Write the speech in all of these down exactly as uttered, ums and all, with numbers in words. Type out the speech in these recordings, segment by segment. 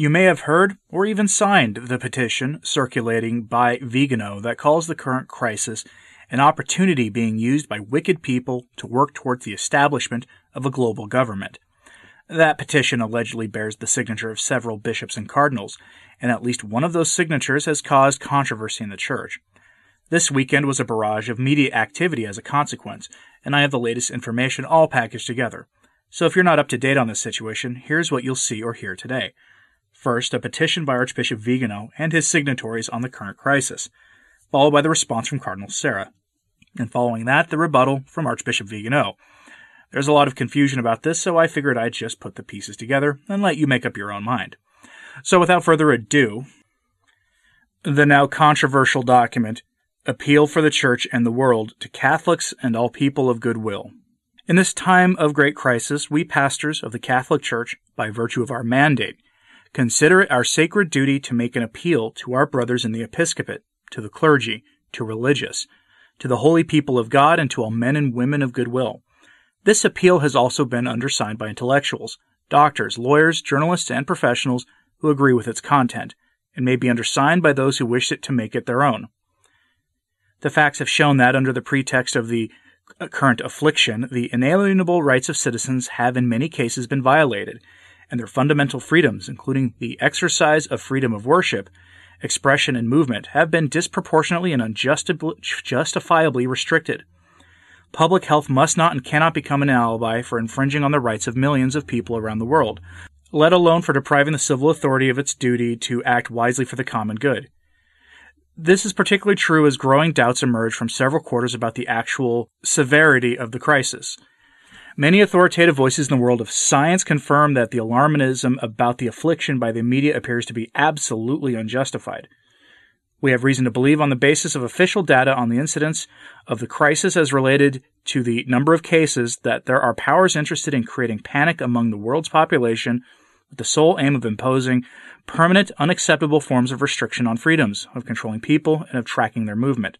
You may have heard or even signed the petition circulating by Vigano that calls the current crisis an opportunity being used by wicked people to work towards the establishment of a global government. That petition allegedly bears the signature of several bishops and cardinals, and at least one of those signatures has caused controversy in the Church. This weekend was a barrage of media activity as a consequence, and I have the latest information all packaged together. So if you're not up to date on this situation, here's what you'll see or hear today. First, a petition by Archbishop Vigano and his signatories on the current crisis, followed by the response from Cardinal Sarah, and following that, the rebuttal from Archbishop Vigano. There's a lot of confusion about this, so I figured I'd just put the pieces together and let you make up your own mind. So without further ado, the now controversial document, Appeal for the Church and the World to Catholics and All People of Good Will. In this time of great crisis, we pastors of the Catholic Church, by virtue of our mandate, consider it our sacred duty to make an appeal to our brothers in the episcopate, to the clergy, to religious, to the holy people of God, and to all men and women of good will. This appeal has also been undersigned by intellectuals, doctors, lawyers, journalists, and professionals who agree with its content, and may be undersigned by those who wish it to make it their own. The facts have shown that, under the pretext of the current affliction, the inalienable rights of citizens have in many cases been violated, and their fundamental freedoms, including the exercise of freedom of worship, expression, and movement, have been disproportionately and unjustifiably restricted. Public health must not and cannot become an alibi for infringing on the rights of millions of people around the world, let alone for depriving the civil authority of its duty to act wisely for the common good. This is particularly true as growing doubts emerge from several quarters about the actual severity of the crisis. Many authoritative voices in the world of science confirm that the alarmism about the affliction by the media appears to be absolutely unjustified. We have reason to believe, on the basis of official data on the incidence of the crisis as related to the number of cases, that there are powers interested in creating panic among the world's population with the sole aim of imposing permanent, unacceptable forms of restriction on freedoms, of controlling people, and of tracking their movement.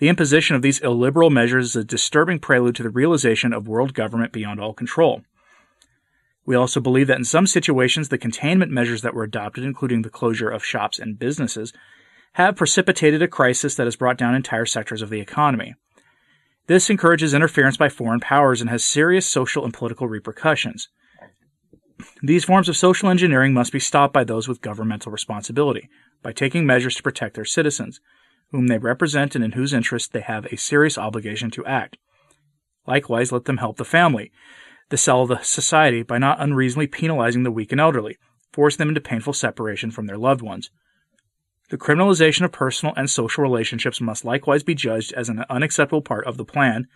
The imposition of these illiberal measures is a disturbing prelude to the realization of world government beyond all control. We also believe that in some situations the containment measures that were adopted, including the closure of shops and businesses, have precipitated a crisis that has brought down entire sectors of the economy. This encourages interference by foreign powers and has serious social and political repercussions. These forms of social engineering must be stopped by those with governmental responsibility, by taking measures to protect their citizens, whom they represent and in whose interest they have a serious obligation to act. Likewise, let them help the family, the cell of the society, by not unreasonably penalizing the weak and elderly, force them into painful separation from their loved ones. The criminalization of personal and social relationships must likewise be judged as an unacceptable part of the plan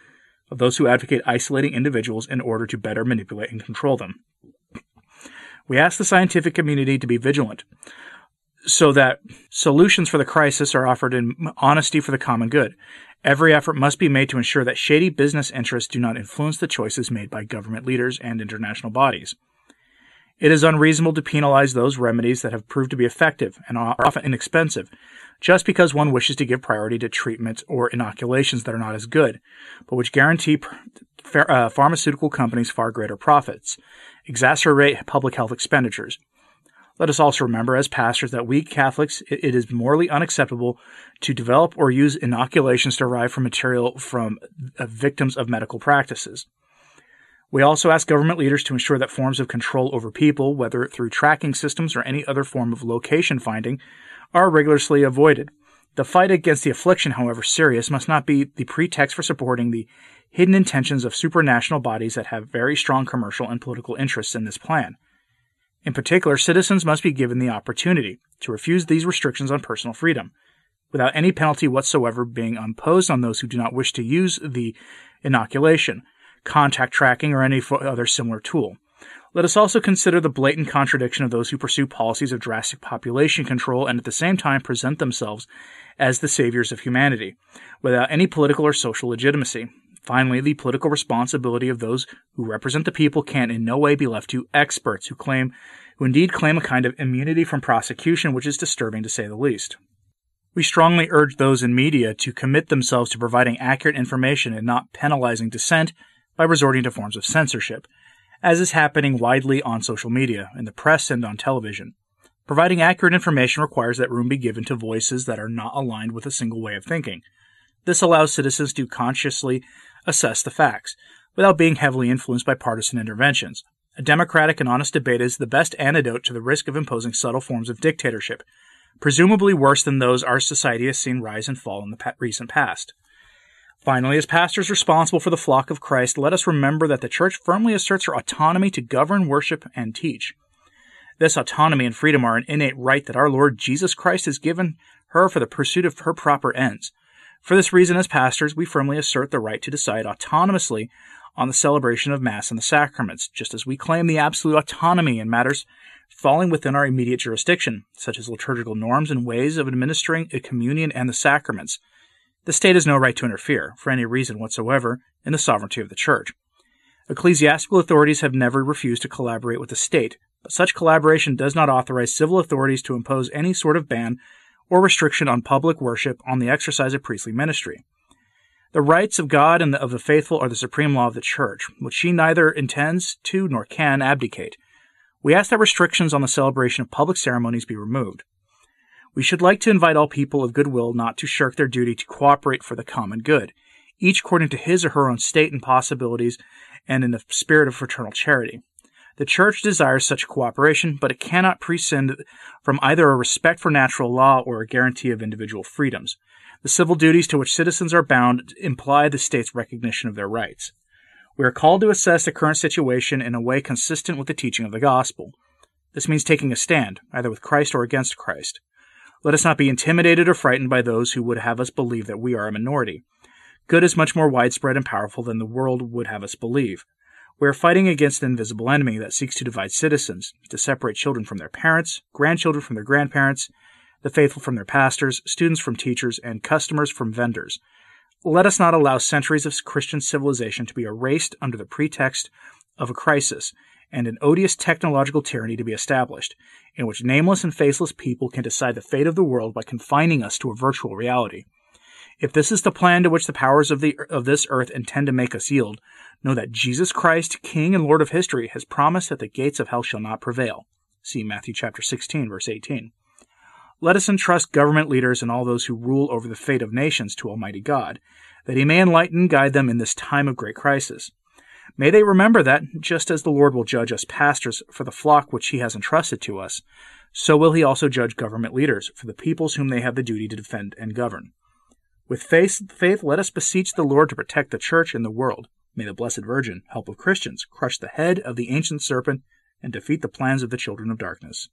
of those who advocate isolating individuals in order to better manipulate and control them. We ask the scientific community to be vigilant, so that solutions for the crisis are offered in honesty for the common good. Every effort must be made to ensure that shady business interests do not influence the choices made by government leaders and international bodies. It is unreasonable to penalize those remedies that have proved to be effective and are often inexpensive, just because one wishes to give priority to treatments or inoculations that are not as good, but which guarantee pharmaceutical companies far greater profits, exacerbate public health expenditures. Let us also remember as pastors that we Catholics, it is morally unacceptable to develop or use inoculations derived from material from victims of medical practices. We also ask government leaders to ensure that forms of control over people, whether through tracking systems or any other form of location finding, are rigorously avoided. The fight against the affliction, however serious, must not be the pretext for supporting the hidden intentions of supranational bodies that have very strong commercial and political interests in this plan. In particular, citizens must be given the opportunity to refuse these restrictions on personal freedom, without any penalty whatsoever being imposed on those who do not wish to use the inoculation, contact tracking, or any other similar tool. Let us also consider the blatant contradiction of those who pursue policies of drastic population control and at the same time present themselves as the saviors of humanity, without any political or social legitimacy. Finally, the political responsibility of those who represent the people can in no way be left to experts who claim, who indeed claim a kind of immunity from prosecution, which is disturbing to say the least. We strongly urge those in media to commit themselves to providing accurate information and not penalizing dissent by resorting to forms of censorship, as is happening widely on social media, in the press, and on television. Providing accurate information requires that room be given to voices that are not aligned with a single way of thinking. This allows citizens to consciously assess the facts, without being heavily influenced by partisan interventions. A democratic and honest debate is the best antidote to the risk of imposing subtle forms of dictatorship, presumably worse than those our society has seen rise and fall in the recent past. Finally, as pastors responsible for the flock of Christ, let us remember that the Church firmly asserts her autonomy to govern, worship, and teach. This autonomy and freedom are an innate right that our Lord Jesus Christ has given her for the pursuit of her proper ends. For this reason, as pastors, we firmly assert the right to decide autonomously on the celebration of Mass and the sacraments, just as we claim the absolute autonomy in matters falling within our immediate jurisdiction, such as liturgical norms and ways of administering a communion and the sacraments. The state has no right to interfere, for any reason whatsoever, in the sovereignty of the Church. Ecclesiastical authorities have never refused to collaborate with the state, but such collaboration does not authorize civil authorities to impose any sort of ban or restriction on public worship on the exercise of priestly ministry. The rights of God and of the faithful are the supreme law of the Church, which she neither intends to nor can abdicate. We ask that restrictions on the celebration of public ceremonies be removed. We should like to invite all people of good will not to shirk their duty to cooperate for the common good, each according to his or her own state and possibilities, and in the spirit of fraternal charity. The Church desires such cooperation, but it cannot prescind from either a respect for natural law or a guarantee of individual freedoms. The civil duties to which citizens are bound imply the state's recognition of their rights. We are called to assess the current situation in a way consistent with the teaching of the gospel. This means taking a stand, either with Christ or against Christ. Let us not be intimidated or frightened by those who would have us believe that we are a minority. Good is much more widespread and powerful than the world would have us believe. We are fighting against an invisible enemy that seeks to divide citizens, to separate children from their parents, grandchildren from their grandparents, the faithful from their pastors, students from teachers, and customers from vendors. Let us not allow centuries of Christian civilization to be erased under the pretext of a crisis, and an odious technological tyranny to be established, in which nameless and faceless people can decide the fate of the world by confining us to a virtual reality. If this is the plan to which the powers of the of this earth intend to make us yield, know that Jesus Christ, King and Lord of history, has promised that the gates of hell shall not prevail. See Matthew chapter sixteen, verse eighteen. Let us entrust government leaders and all those who rule over the fate of nations to Almighty God, that He may enlighten and guide them in this time of great crisis. May they remember that, just as the Lord will judge us pastors for the flock which He has entrusted to us, so will He also judge government leaders for the peoples whom they have the duty to defend and govern. With faith, faith, let us beseech the Lord to protect the Church and the world. May the Blessed Virgin, help of Christians, crush the head of the ancient serpent and defeat the plans of the children of darkness.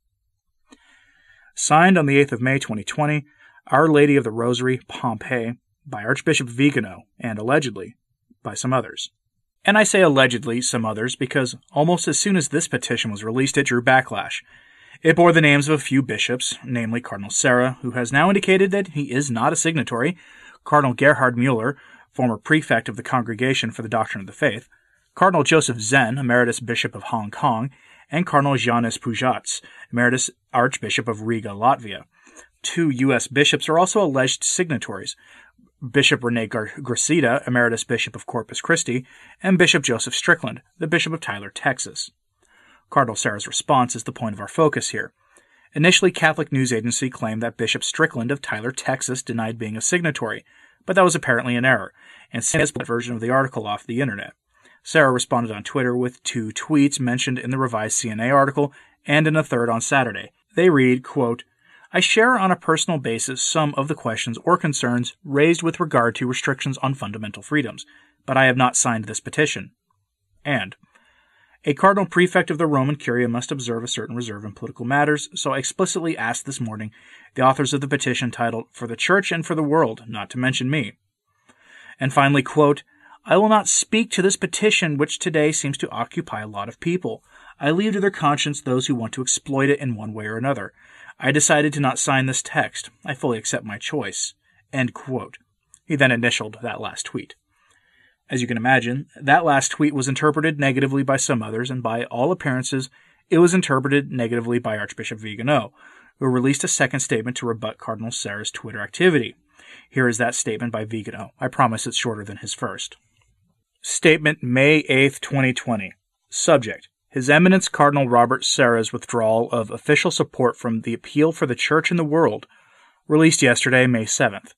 Signed on the eighth of May twenty twenty, Our Lady of the Rosary, Pompeii, by Archbishop Vigano, and allegedly, by some others. And I say allegedly some others because almost as soon as this petition was released, it drew backlash. It bore the names of a few bishops, namely Cardinal Sarah, who has now indicated that he is not a signatory, Cardinal Gerhard Mueller, former prefect of the Congregation for the Doctrine of the Faith, Cardinal Joseph Zen, Emeritus Bishop of Hong Kong, and Cardinal Janis Pujats, Emeritus Archbishop of Riga, Latvia. Two U S bishops are also alleged signatories, Bishop René Garcida, Emeritus Bishop of Corpus Christi, and Bishop Joseph Strickland, the Bishop of Tyler, Texas. Cardinal Sarah's response is the point of our focus here. Initially, Catholic News Agency claimed that Bishop Strickland of Tyler, Texas denied being a signatory, but that was apparently an error, and sent his version of the article off the internet. Sarah responded on Twitter with two tweets mentioned in the revised C N A article and in a third on Saturday. They read, quote, I share on a personal basis some of the questions or concerns raised with regard to restrictions on fundamental freedoms, but I have not signed this petition. And, a cardinal prefect of the Roman Curia must observe a certain reserve in political matters, so I explicitly asked this morning the authors of the petition titled, For the Church and for the World, not to mention me. And finally, quote, I will not speak to this petition which today seems to occupy a lot of people. I leave to their conscience those who want to exploit it in one way or another. I decided to not sign this text. I fully accept my choice. End quote. He then initialed that last tweet. As you can imagine, that last tweet was interpreted negatively by some others, and by all appearances, it was interpreted negatively by Archbishop Vigano, who released a second statement to rebut Cardinal Sarah's Twitter activity. Here is that statement by Vigano. I promise it's shorter than his first. Statement May eighth, twenty twenty. Subject. His Eminence Cardinal Robert Sarah's withdrawal of official support from the Appeal for the Church and the World, released yesterday, May seventh.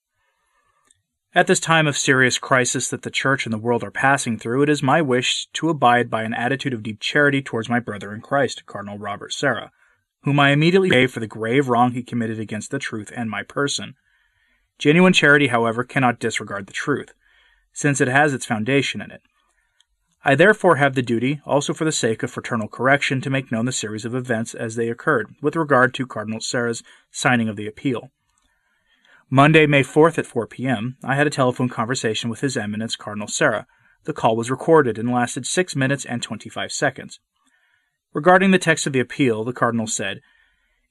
At this time of serious crisis that the Church and the world are passing through, it is my wish to abide by an attitude of deep charity towards my brother in Christ, Cardinal Robert Sarah, whom I immediately pay for the grave wrong he committed against the truth and my person. Genuine charity, however, cannot disregard the truth, since it has its foundation in it. I therefore have the duty, also for the sake of fraternal correction, to make known the series of events as they occurred, with regard to Cardinal Sarah's signing of the appeal. Monday, May fourth at four p.m., I had a telephone conversation with His Eminence Cardinal Sarah. The call was recorded and lasted six minutes and twenty-five seconds. Regarding the text of the appeal, the Cardinal said,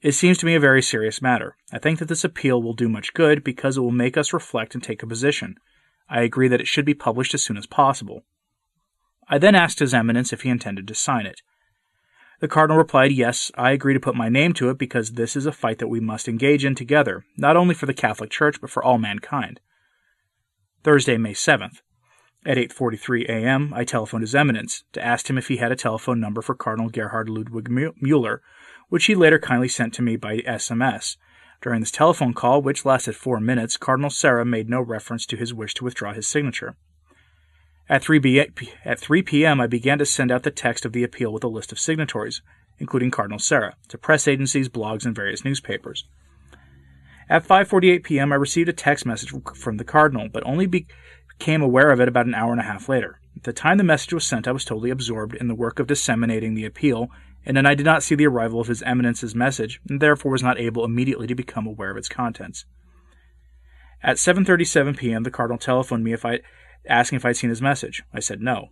"It seems to me a very serious matter. I think that this appeal will do much good because it will make us reflect and take a position. I agree that it should be published as soon as possible." I then asked His Eminence if he intended to sign it. The Cardinal replied, "Yes, I agree to put my name to it because this is a fight that we must engage in together, not only for the Catholic Church, but for all mankind." Thursday, May seventh. At eight forty-three a.m., I telephoned His Eminence to ask him if he had a telephone number for Cardinal Gerhard Ludwig Mueller, which he later kindly sent to me by S M S. During this telephone call, which lasted four minutes, Cardinal Sarah made no reference to his wish to withdraw his signature. At three p.m., I began to send out the text of the appeal with a list of signatories, including Cardinal Sarah, to press agencies, blogs, and various newspapers. At five forty-eight p.m., I received a text message from the Cardinal, but only became aware of it about an hour and a half later. At the time the message was sent, I was totally absorbed in the work of disseminating the appeal, and then I did not see the arrival of His Eminence's message, and therefore was not able immediately to become aware of its contents. At seven thirty-seven p.m., the Cardinal telephoned me if I... asking if I had seen his message. I said no.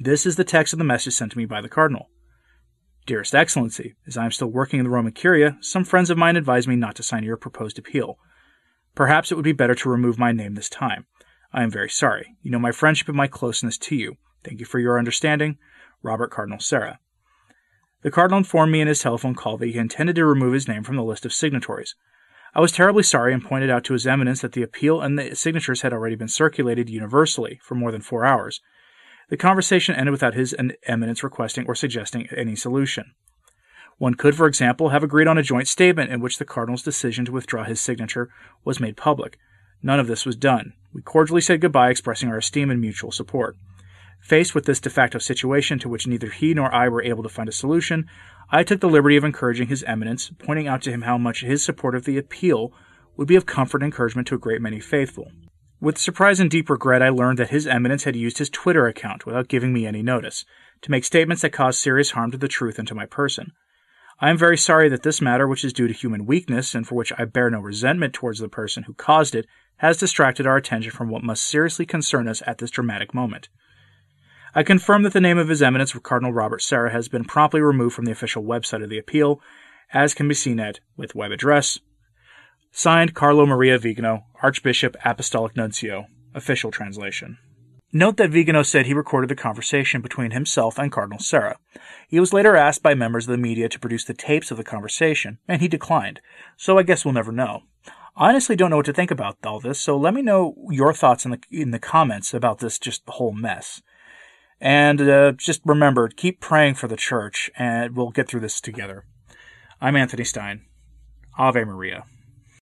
This is the text of the message sent to me by the Cardinal. "Dearest Excellency, as I am still working in the Roman Curia, some friends of mine advise me not to sign your proposed appeal. Perhaps it would be better to remove my name this time. I am very sorry. You know my friendship and my closeness to you. Thank you for your understanding. Robert Cardinal Sarah." The Cardinal informed me in his telephone call that he intended to remove his name from the list of signatories. I was terribly sorry and pointed out to His Eminence that the appeal and the signatures had already been circulated universally for more than four hours. The conversation ended without His Eminence requesting or suggesting any solution. One could, for example, have agreed on a joint statement in which the Cardinal's decision to withdraw his signature was made public. None of this was done. We cordially said goodbye, expressing our esteem and mutual support. Faced with this de facto situation to which neither he nor I were able to find a solution, I took the liberty of encouraging His Eminence, pointing out to him how much his support of the appeal would be of comfort and encouragement to a great many faithful. With surprise and deep regret, I learned that His Eminence had used his Twitter account, without giving me any notice, to make statements that caused serious harm to the truth and to my person. I am very sorry that this matter, which is due to human weakness and for which I bear no resentment towards the person who caused it, has distracted our attention from what must seriously concern us at this dramatic moment. I confirm that the name of His Eminence Cardinal Robert Sarah has been promptly removed from the official website of the appeal, as can be seen at, with web address, signed Carlo Maria Vigano, Archbishop Apostolic Nuncio, official translation. Note that Vigano said he recorded the conversation between himself and Cardinal Sarah. He was later asked by members of the media to produce the tapes of the conversation, and he declined, so I guess we'll never know. I honestly don't know what to think about all this, so let me know your thoughts in the, in the comments about this just whole mess. And uh, just remember, keep praying for the church, and we'll get through this together. I'm Anthony Stein. Ave Maria.